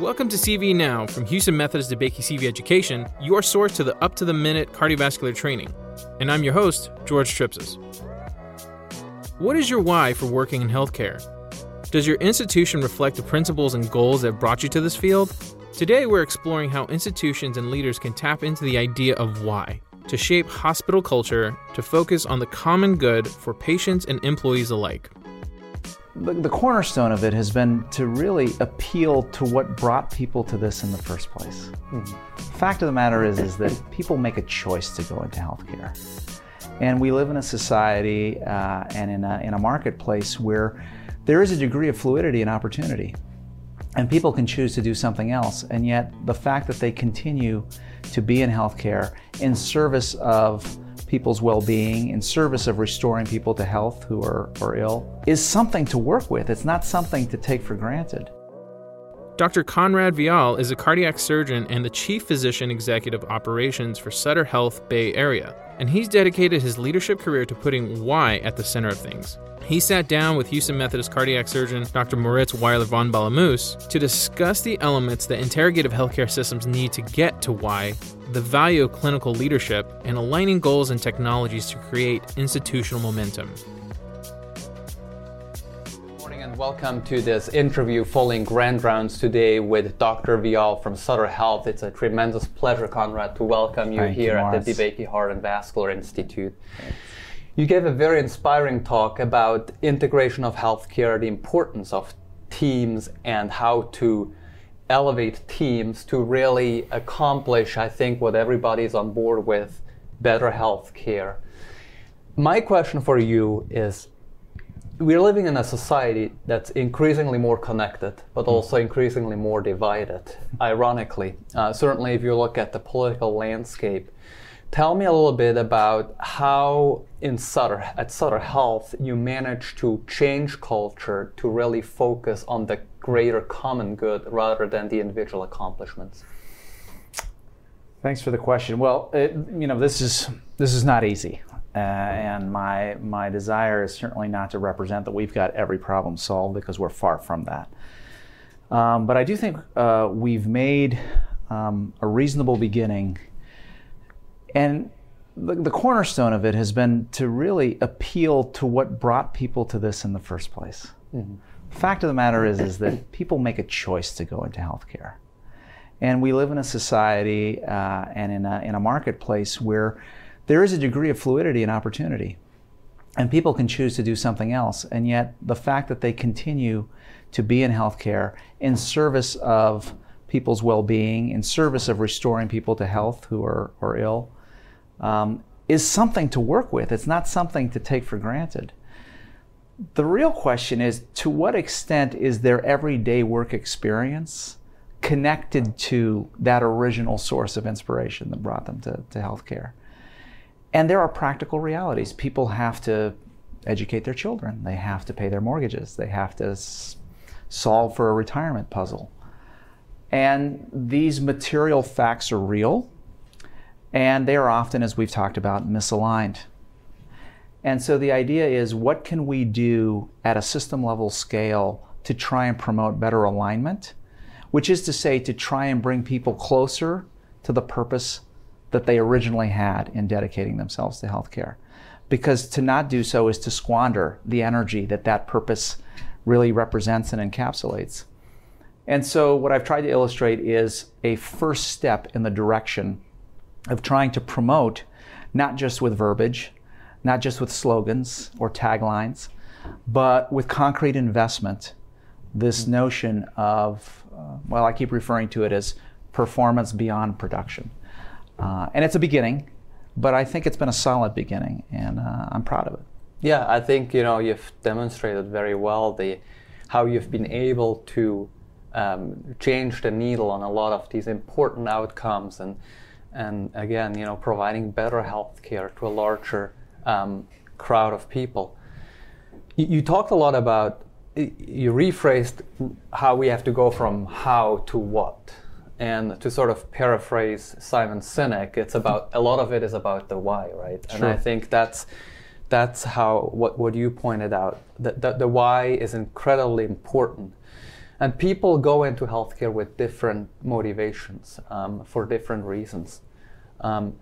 Welcome to CV Now from Houston Methodist DeBakey CV Education, your source to the up-to-the-minute cardiovascular training. And I'm your host, George Tripsis. What is your why for working in healthcare? Does your institution reflect the principles and goals that brought you to this field? Today, we're exploring how institutions and leaders can tap into the idea of why to shape hospital culture to focus on the common good for patients and employees alike. The cornerstone of it has been to really appeal to what brought people to this in the first place. Fact of the matter is that people make a choice to go into healthcare. And we live in a society and in a marketplace where there is a degree of fluidity and opportunity. And people can choose to do something else, and yet the fact that they continue to be in healthcare in service of people's well-being, in service of restoring people to health who are ill, is something to work with. It's not something to take for granted. Dr. Conrad Vial is a cardiac surgeon and the chief physician executive operations for Sutter Health Bay Area, and he's dedicated his leadership career to putting why at the center of things. He sat down with Houston Methodist cardiac surgeon Dr. Moritz Weiler von Balemus to discuss the elements that interrogative healthcare systems need to get to why, the value of clinical leadership, and aligning goals and technologies to create institutional momentum. Good morning and welcome to this interview following Grand Rounds today with Dr. Vial from Sutter Health. It's a tremendous pleasure, Conrad, to welcome you here at the DeBakey Heart and Vascular Institute. Thanks. You gave a very inspiring talk about integration of healthcare, the importance of teams, and how to elevate teams to really accomplish, I think, what everybody's on board with, better healthcare. My question for you is, we're living in a society that's increasingly more connected, but also increasingly more divided, ironically. Certainly, if you look at the political landscape, tell me a little bit about how at Sutter Health you managed to change culture to really focus on the greater common good rather than the individual accomplishments. Thanks for the question. Well, this is not easy, and my desire is certainly not to represent that we've got every problem solved, because we're far from that. But I do think we've made a reasonable beginning. And the cornerstone of it has been to really appeal to what brought people to this in the first place. Mm-hmm. Fact of the matter is that people make a choice to go into healthcare. And we live in a society and in a marketplace where there is a degree of fluidity and opportunity. And people can choose to do something else. And yet the fact that they continue to be in healthcare in service of people's well-being, in service of restoring people to health who are ill, is something to work with. It's not something to take for granted. The real question is, to what extent is their everyday work experience connected to that original source of inspiration that brought them to healthcare? And there are practical realities. People have to educate their children. They have to pay their mortgages. They have to solve for a retirement puzzle. And these material facts are real. And they are often, as we've talked about, misaligned. And so the idea is, what can we do at a system level scale to try and promote better alignment, which is to say, to try and bring people closer to the purpose that they originally had in dedicating themselves to healthcare. Because to not do so is to squander the energy that purpose really represents and encapsulates. And so what I've tried to illustrate is a first step in the direction of trying to promote, not just with verbiage, not just with slogans or taglines, but with concrete investment, this notion of, well, I keep referring to it as performance beyond production. And it's a beginning, but I think it's been a solid beginning, and I'm proud of it. Yeah, I think you've demonstrated very well how you've been able to change the needle on a lot of these important outcomes, and again, providing better healthcare to a larger crowd of people. You talked a lot about, you rephrased how we have to go from how to what. And to sort of paraphrase Simon Sinek, it's about, a lot of it is about the why, right? Sure. And I think that's how, what you pointed out, that the why is incredibly important. And people go into healthcare with different motivations for different reasons.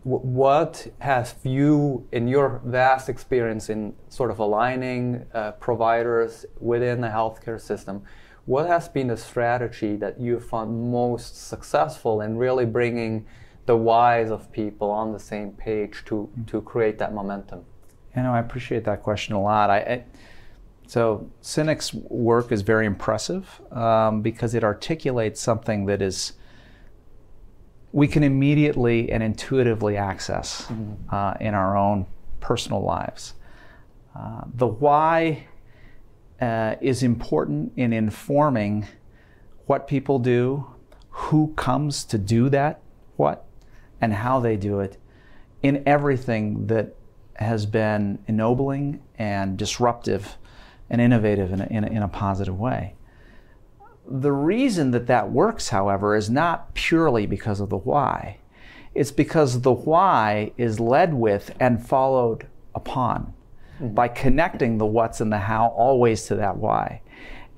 What has you, in your vast experience in sort of aligning providers within the healthcare system, what has been the strategy that you found most successful in really bringing the whys of people on the same page to create that momentum? You know, I appreciate that question a lot. So Sinek's work is very impressive because it articulates something that is we can immediately and intuitively access in our own personal lives. The why is important in informing what people do, who comes to do that, what, and how they do it in everything that has been ennobling and disruptive and innovative in a positive way. The reason that that works, however, is not purely because of the why. It's because the why is led with and followed upon by connecting the what's and the how always to that why.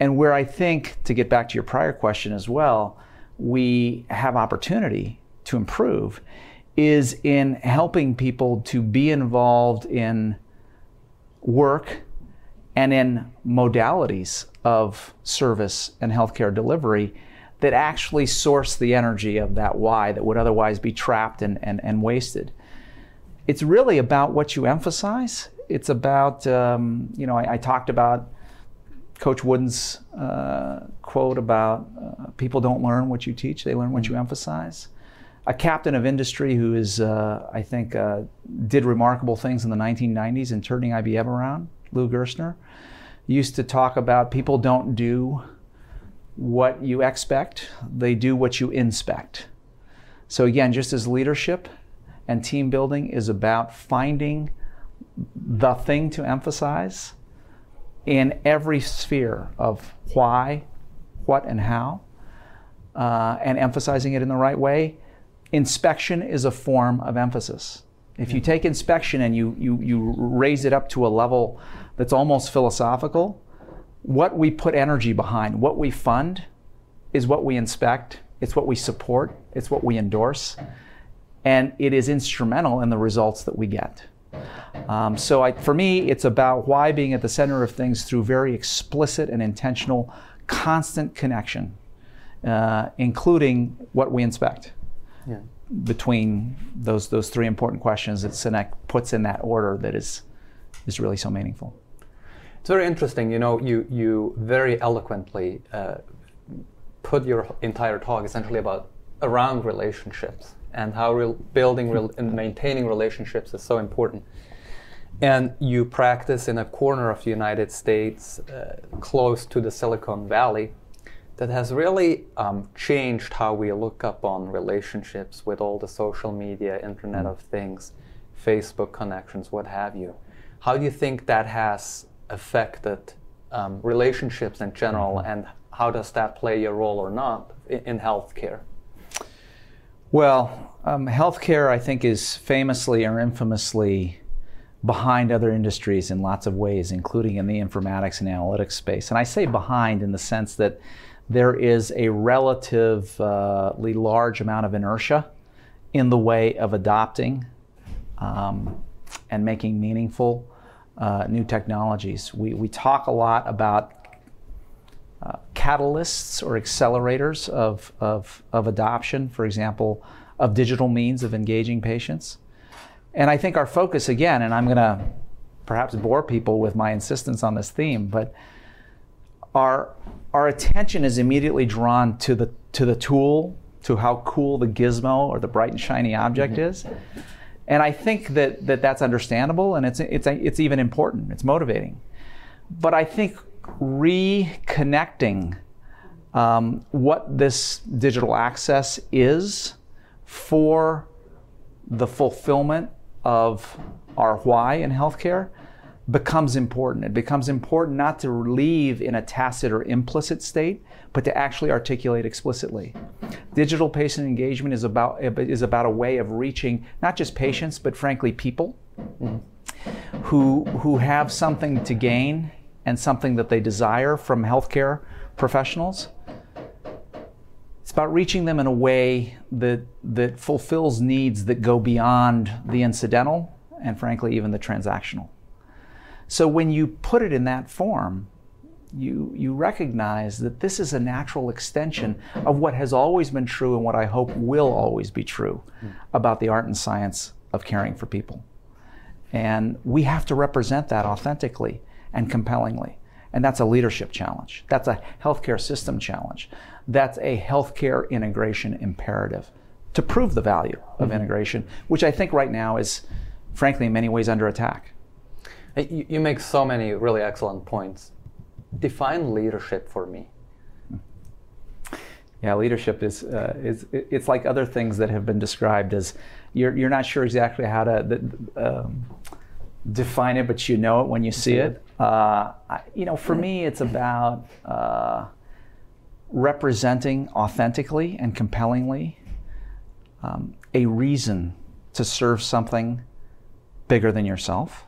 And where I think, to get back to your prior question as well, we have opportunity to improve is in helping people to be involved in work and in modalities of service and healthcare delivery that actually source the energy of that why that would otherwise be trapped and wasted. It's really about what you emphasize. It's about, you know, I talked about Coach Wooden's quote about people don't learn what you teach, they learn what you emphasize. A captain of industry who is, I think, did remarkable things in the 1990s in turning IBM around, Lou Gerstner, used to talk about people don't do what you expect, they do what you inspect. So again, just as leadership and team building is about finding the thing to emphasize in every sphere of why, what, and how, and emphasizing it in the right way, inspection is a form of emphasis. If you take inspection and you raise it up to a level that's almost philosophical, what we put energy behind, what we fund, is what we inspect, it's what we support, it's what we endorse, and it is instrumental in the results that we get. So for me, it's about why being at the center of things through very explicit and intentional, constant connection, including what we inspect. Yeah. Between those three important questions that Sinek puts in that order that is really so meaningful. It's very interesting, you know, you very eloquently put your entire talk essentially around relationships and how building and maintaining relationships is so important. And you practice in a corner of the United States close to the Silicon Valley that has really changed how we look up on relationships with all the social media, Internet of Things, Facebook connections, what have you. How do you think that has affected relationships in general, and how does that play a role or not in healthcare? Well, healthcare, I think, is famously or infamously behind other industries in lots of ways, including in the informatics and analytics space. And I say behind in the sense that there is a relatively large amount of inertia in the way of adopting and making meaningful new technologies. We talk a lot about catalysts or accelerators of adoption, for example, of digital means of engaging patients. And I think our focus again, and I'm gonna perhaps bore people with my insistence on this theme, but our attention is immediately drawn to the tool, to how cool the gizmo or the bright and shiny object is. And I think that's understandable, and it's even important, it's motivating. But I think reconnecting what this digital access is for the fulfillment of our why in healthcare becomes important. It becomes important not to leave in a tacit or implicit state, but to actually articulate explicitly. Digital patient engagement is about a way of reaching not just patients, but frankly people who have something to gain and something that they desire from healthcare professionals. It's about reaching them in a way that fulfills needs that go beyond the incidental and, frankly, even the transactional. So when you put it in that form, you recognize that this is a natural extension of what has always been true and what I hope will always be true about the art and science of caring for people. And we have to represent that authentically and compellingly. And that's a leadership challenge. That's a healthcare system challenge. That's a healthcare integration imperative to prove the value of integration, which I think right now is, frankly, in many ways under attack. You make so many really excellent points. Define leadership for me. Yeah, leadership is like other things that have been described as, you're not sure exactly how to define it, but you know it when you see it. You know, for me, it's about representing authentically and compellingly a reason to serve something bigger than yourself,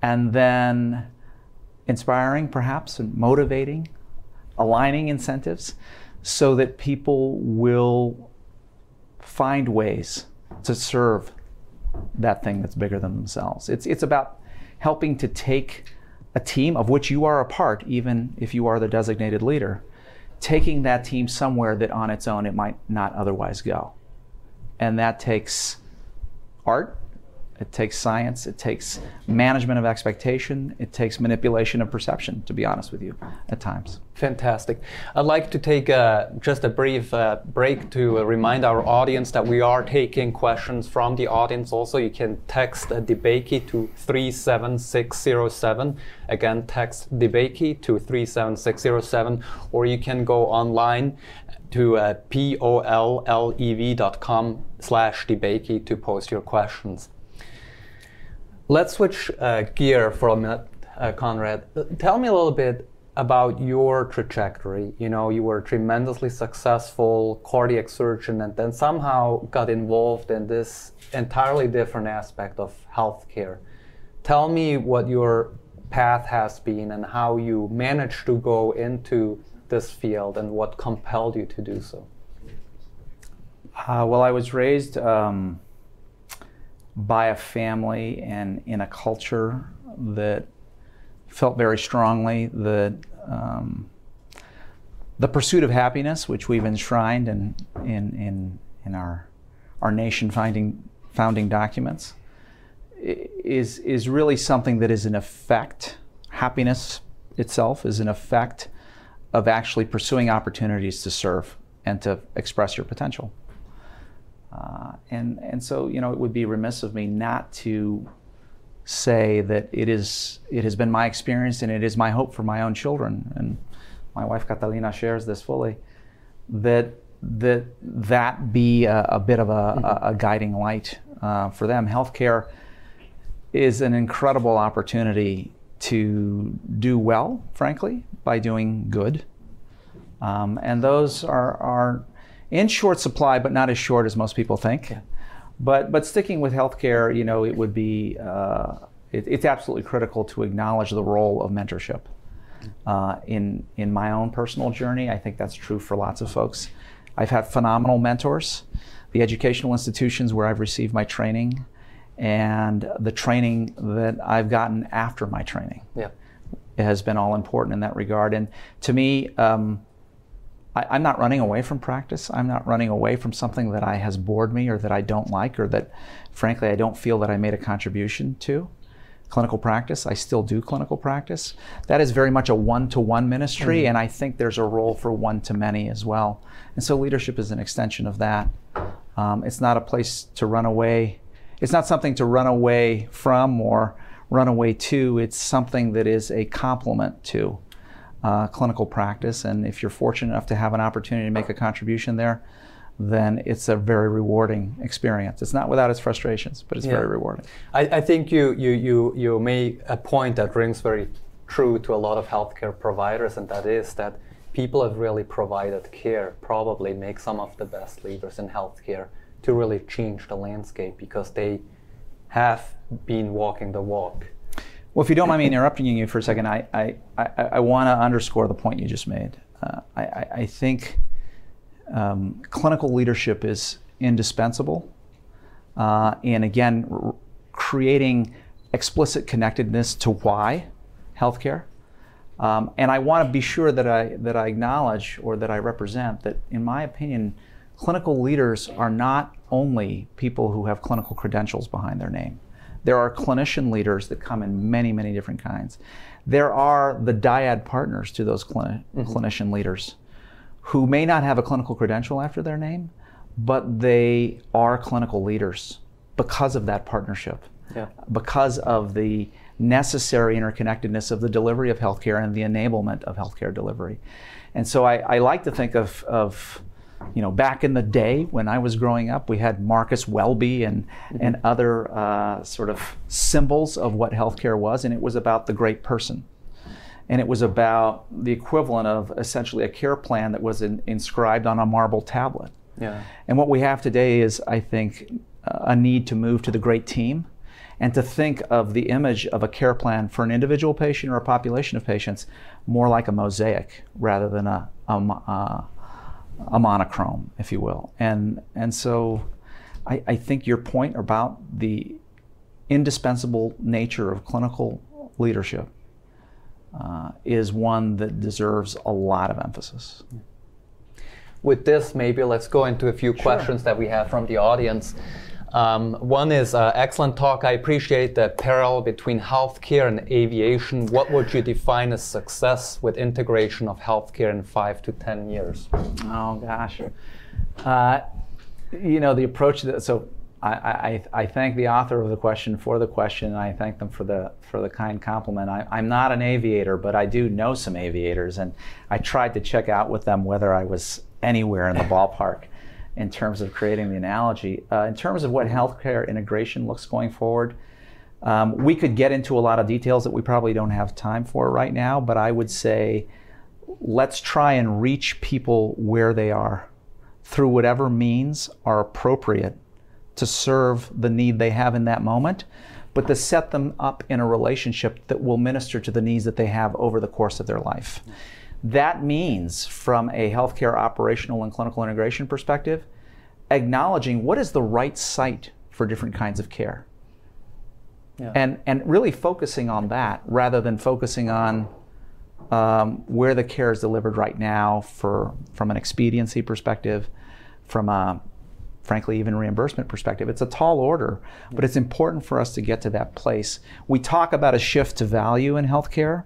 and then inspiring, perhaps, and motivating, aligning incentives so that people will find ways to serve that thing that's bigger than themselves. It's about helping to take a team, of which you are a part, even if you are the designated leader, taking that team somewhere that on its own it might not otherwise go. And that takes art, it takes science, it takes management of expectation, it takes manipulation of perception, to be honest with you, at times. Fantastic. I'd like to take just a brief break to remind our audience that we are taking questions from the audience. Also, you can text DeBakey to 37607. Again, text DeBakey to 37607, or you can go online to pollev.com/DeBakey to post your questions. Let's switch gear for a minute, Conrad. Tell me a little bit about your trajectory. You know, you were a tremendously successful cardiac surgeon and then somehow got involved in this entirely different aspect of healthcare. Tell me what your path has been and how you managed to go into this field and what compelled you to do so. Well, I was raised by a family and in a culture that felt very strongly that the pursuit of happiness, which we've enshrined in our nation founding documents, is really something that is an effect. Happiness itself is an effect of actually pursuing opportunities to serve and to express your potential. And so, you know, it would be remiss of me not to say that it has been my experience and it is my hope for my own children, and my wife Catalina shares this fully, that be a bit of a guiding light for them. Healthcare is an incredible opportunity to do well, frankly, by doing good, and those are in short supply, but not as short as most people think. Yeah. But sticking with healthcare, you know, it would be, it's absolutely critical to acknowledge the role of mentorship. In my own personal journey, I think that's true for lots of folks. I've had phenomenal mentors, the educational institutions where I've received my training, and the training that I've gotten after my training. Yeah. It has been all important in that regard. And to me, I'm not running away from practice. I'm not running away from something that has bored me or that I don't like or that, frankly, I don't feel that I made a contribution to. Clinical practice, I still do clinical practice. That is very much a one-to-one ministry, and I think there's a role for one-to-many as well. And so leadership is an extension of that. It's not a place to run away. It's not something to run away from or run away to. It's something that is a complement to clinical practice, and if you're fortunate enough to have an opportunity to make a contribution there, then it's a very rewarding experience. It's not without its frustrations, but it's very rewarding. I think you made a point that rings very true to a lot of healthcare providers, and that is that people have really provided care, probably make some of the best leaders in healthcare to really change the landscape because they have been walking the walk. Well, if you don't mind me interrupting you for a second, I want to underscore the point you just made. I think clinical leadership is indispensable. And again, creating explicit connectedness to why healthcare. And I want to be sure that I acknowledge, or that I represent, that in my opinion, clinical leaders are not only people who have clinical credentials behind their name. There are clinician leaders that come in many, many different kinds. There are the dyad partners to those clinician leaders who may not have a clinical credential after their name, but they are clinical leaders because of that partnership, because of the necessary interconnectedness of the delivery of healthcare and the enablement of healthcare delivery. And so I like to think of, you know, back in the day when I was growing up, we had Marcus Welby and other sort of symbols of what healthcare was, and it was about the great person. And it was about the equivalent of essentially a care plan that was inscribed on a marble tablet. Yeah. And what we have today is, I think, a need to move to the great team and to think of the image of a care plan for an individual patient or a population of patients more like a mosaic rather than a monochrome, if you will. And so I think your point about the indispensable nature of clinical leadership is one that deserves a lot of emphasis. With this, maybe let's go into a few questions that we have from the audience. One is, excellent talk. I appreciate the parallel between healthcare and aviation. What would you define as success with integration of healthcare in 5 to 10 years? Oh gosh, you know, the approach that, so I thank the author of the question for the question, and I thank them for the kind compliment. I'm not an aviator, but I do know some aviators, and I tried to check out with them whether I was anywhere in the ballpark in terms of creating the analogy. In terms of what healthcare integration looks going forward, we could get into a lot of details that we probably don't have time for right now, but I would say let's try and reach people where they are through whatever means are appropriate to serve the need they have in that moment, but to set them up in a relationship that will minister to the needs that they have over the course of their life. That means, from a healthcare operational and clinical integration perspective, acknowledging what is the right site for different kinds of care. Yeah. And really focusing on that rather than focusing on where the care is delivered right now from an expediency perspective, from a, frankly, even reimbursement perspective. It's a tall order, but it's important for us to get to that place. We talk about a shift to value in healthcare,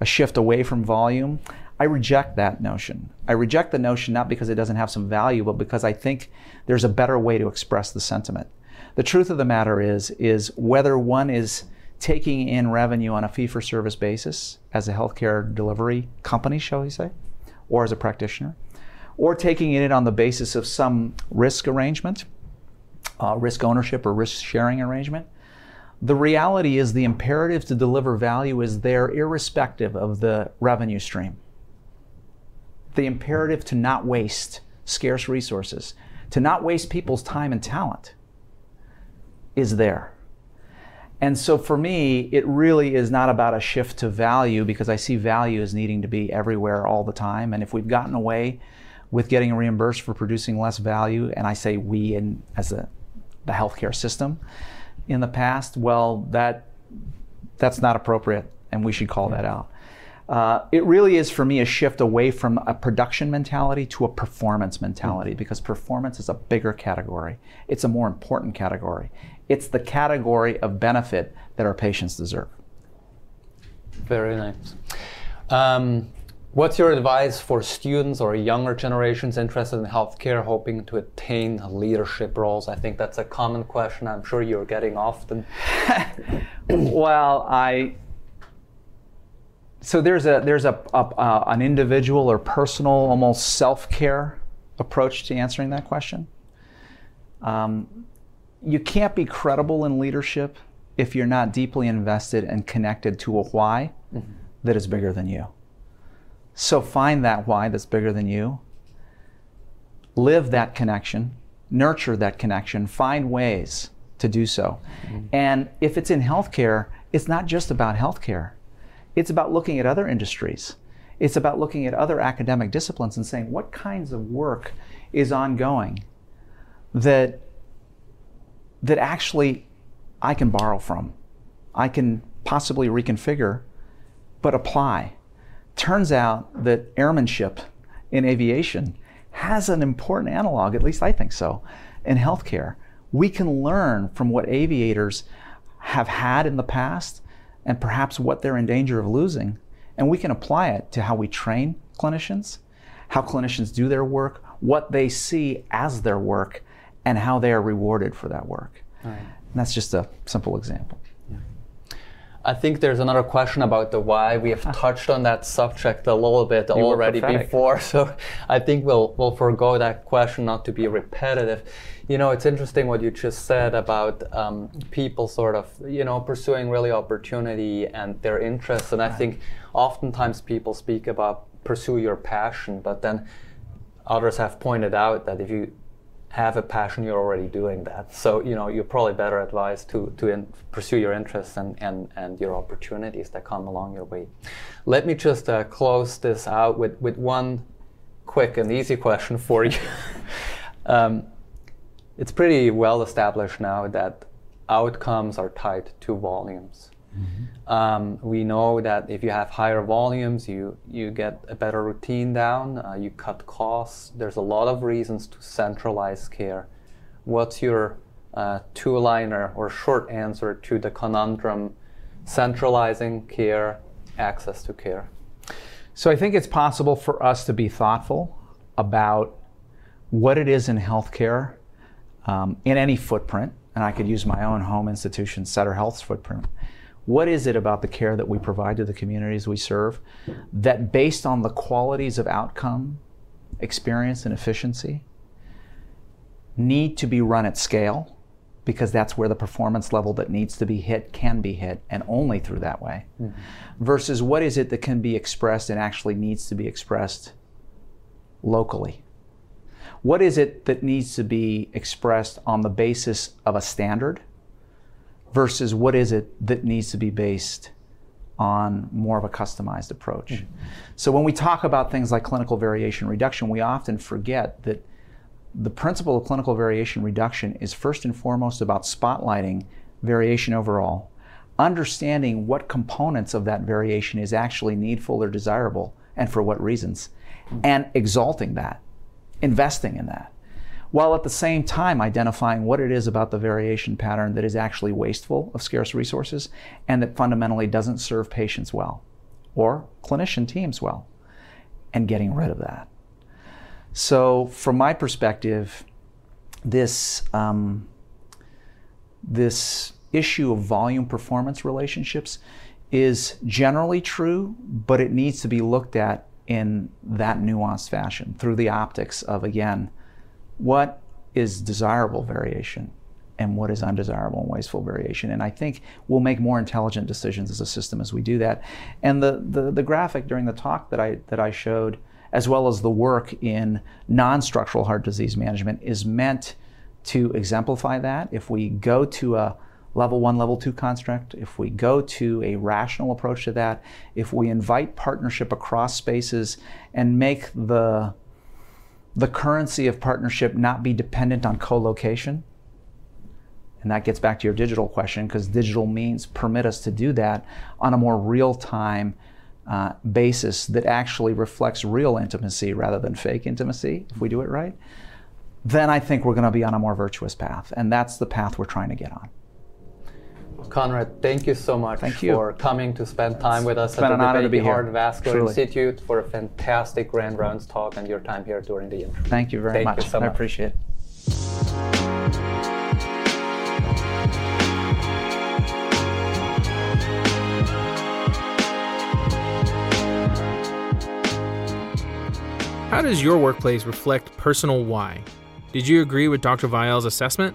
a shift away from volume. I reject that notion. I reject the notion not because it doesn't have some value, but because I think there's a better way to express the sentiment. The truth of the matter is whether one is taking in revenue on a fee-for-service basis as a healthcare delivery company, shall we say, or as a practitioner, or taking it in on the basis of some risk arrangement, risk ownership or risk-sharing arrangement, the reality is the imperative to deliver value is there irrespective of the revenue stream. The imperative to not waste scarce resources, to not waste people's time and talent is there. And so for me, it really is not about a shift to value, because I see value as needing to be everywhere all the time. And if we've gotten away with getting reimbursed for producing less value, and I say we in, as the healthcare system, in the past, well, that's not appropriate, and we should call that out. It really is, for me, a shift away from a production mentality to a performance mentality, because performance is a bigger category. It's a more important category. It's the category of benefit that our patients deserve. Very nice. What's your advice for students or younger generations interested in healthcare, hoping to attain leadership roles? I think that's a common question I'm sure you're getting often. Well, so there's an individual or personal, almost self-care approach to answering that question. You can't be credible in leadership if you're not deeply invested and connected to a why that is bigger than you. So find that why that's bigger than you, live that connection, nurture that connection, find ways to do so. And if it's in healthcare, it's not just about healthcare. It's about looking at other industries. It's about looking at other academic disciplines and saying, what kinds of work is ongoing that actually I can borrow from, I can possibly reconfigure, but apply. Turns out that airmanship in aviation has an important analog, at least I think so, in healthcare. We can learn from what aviators have had in the past and perhaps what they're in danger of losing, and we can apply it to how we train clinicians, how clinicians do their work, what they see as their work, and how they are rewarded for that work. All right. And that's just a simple example. Yeah. I think there's another question about the why. We have touched on that subject a little bit already before, so I think we'll forgo that question, not to be repetitive. You know, it's interesting what you just said about people sort of, you know, pursuing really opportunity and their interests. And I think oftentimes people speak about pursue your passion, but then others have pointed out that if you have a passion, you're already doing that. So, you know, you're probably better advised to pursue your interests and your opportunities that come along your way. Let me just close this out with one quick and easy question for you. It's pretty well established now that outcomes are tied to volumes. Mm-hmm. We know that if you have higher volumes, you get a better routine down, you cut costs. There's a lot of reasons to centralize care. What's your two-liner or short answer to the conundrum, centralizing care, access to care? So I think it's possible for us to be thoughtful about what it is in healthcare in any footprint, and I could use my own home institution, Sutter Health's footprint. What is it about the care that we provide to the communities we serve that, based on the qualities of outcome, experience, and efficiency, need to be run at scale, because that's where the performance level that needs to be hit can be hit, and only through that way, mm-hmm. versus what is it that can be expressed and actually needs to be expressed locally? What is it that needs to be expressed on the basis of a standard, versus what is it that needs to be based on more of a customized approach? Mm-hmm. So when we talk about things like clinical variation reduction, we often forget that the principle of clinical variation reduction is first and foremost about spotlighting variation overall, understanding what components of that variation is actually needful or desirable and for what reasons, mm-hmm. and exalting that, investing in that, while at the same time identifying what it is about the variation pattern that is actually wasteful of scarce resources and that fundamentally doesn't serve patients well or clinician teams well, and getting rid of that. So from my perspective, this issue of volume performance relationships is generally true, but it needs to be looked at in that nuanced fashion through the optics of, again, what is desirable variation and what is undesirable and wasteful variation. And I think we'll make more intelligent decisions as a system as we do that. And the graphic during the talk that I showed, as well as the work in non-structural heart disease management, is meant to exemplify that. If we go to a level one, level two construct, if we go to a rational approach to that, if we invite partnership across spaces and make the currency of partnership not be dependent on co-location, and that gets back to your digital question, because digital means permit us to do that on a more real-time basis that actually reflects real intimacy rather than fake intimacy, if we do it right, then I think we're going to be on a more virtuous path, and that's the path we're trying to get on. Conrad, thank you so much for coming to spend time with us at the DeBakey Heart and Vascular Institute, for a fantastic Grand Rounds talk and your time here during the interview. Thank you very much. I appreciate it. How does your workplace reflect personal why? Did you agree with Dr. Vial's assessment?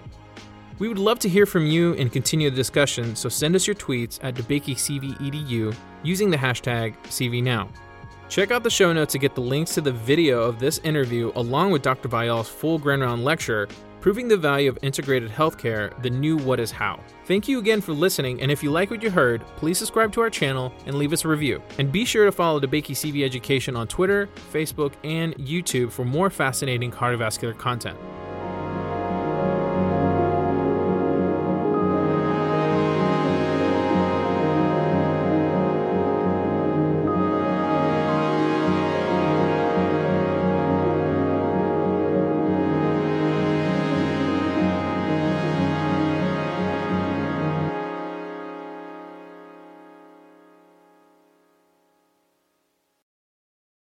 We would love to hear from you and continue the discussion, so send us your tweets at DeBakeyCVEDU using the hashtag CVNow. Check out the show notes to get the links to the video of this interview along with Dr. Vial's full Grand Round lecture, Proving the Value of Integrated Healthcare, the New What is How. Thank you again for listening, and if you like what you heard, please subscribe to our channel and leave us a review. And be sure to follow DeBakey CV Education on Twitter, Facebook, and YouTube for more fascinating cardiovascular content.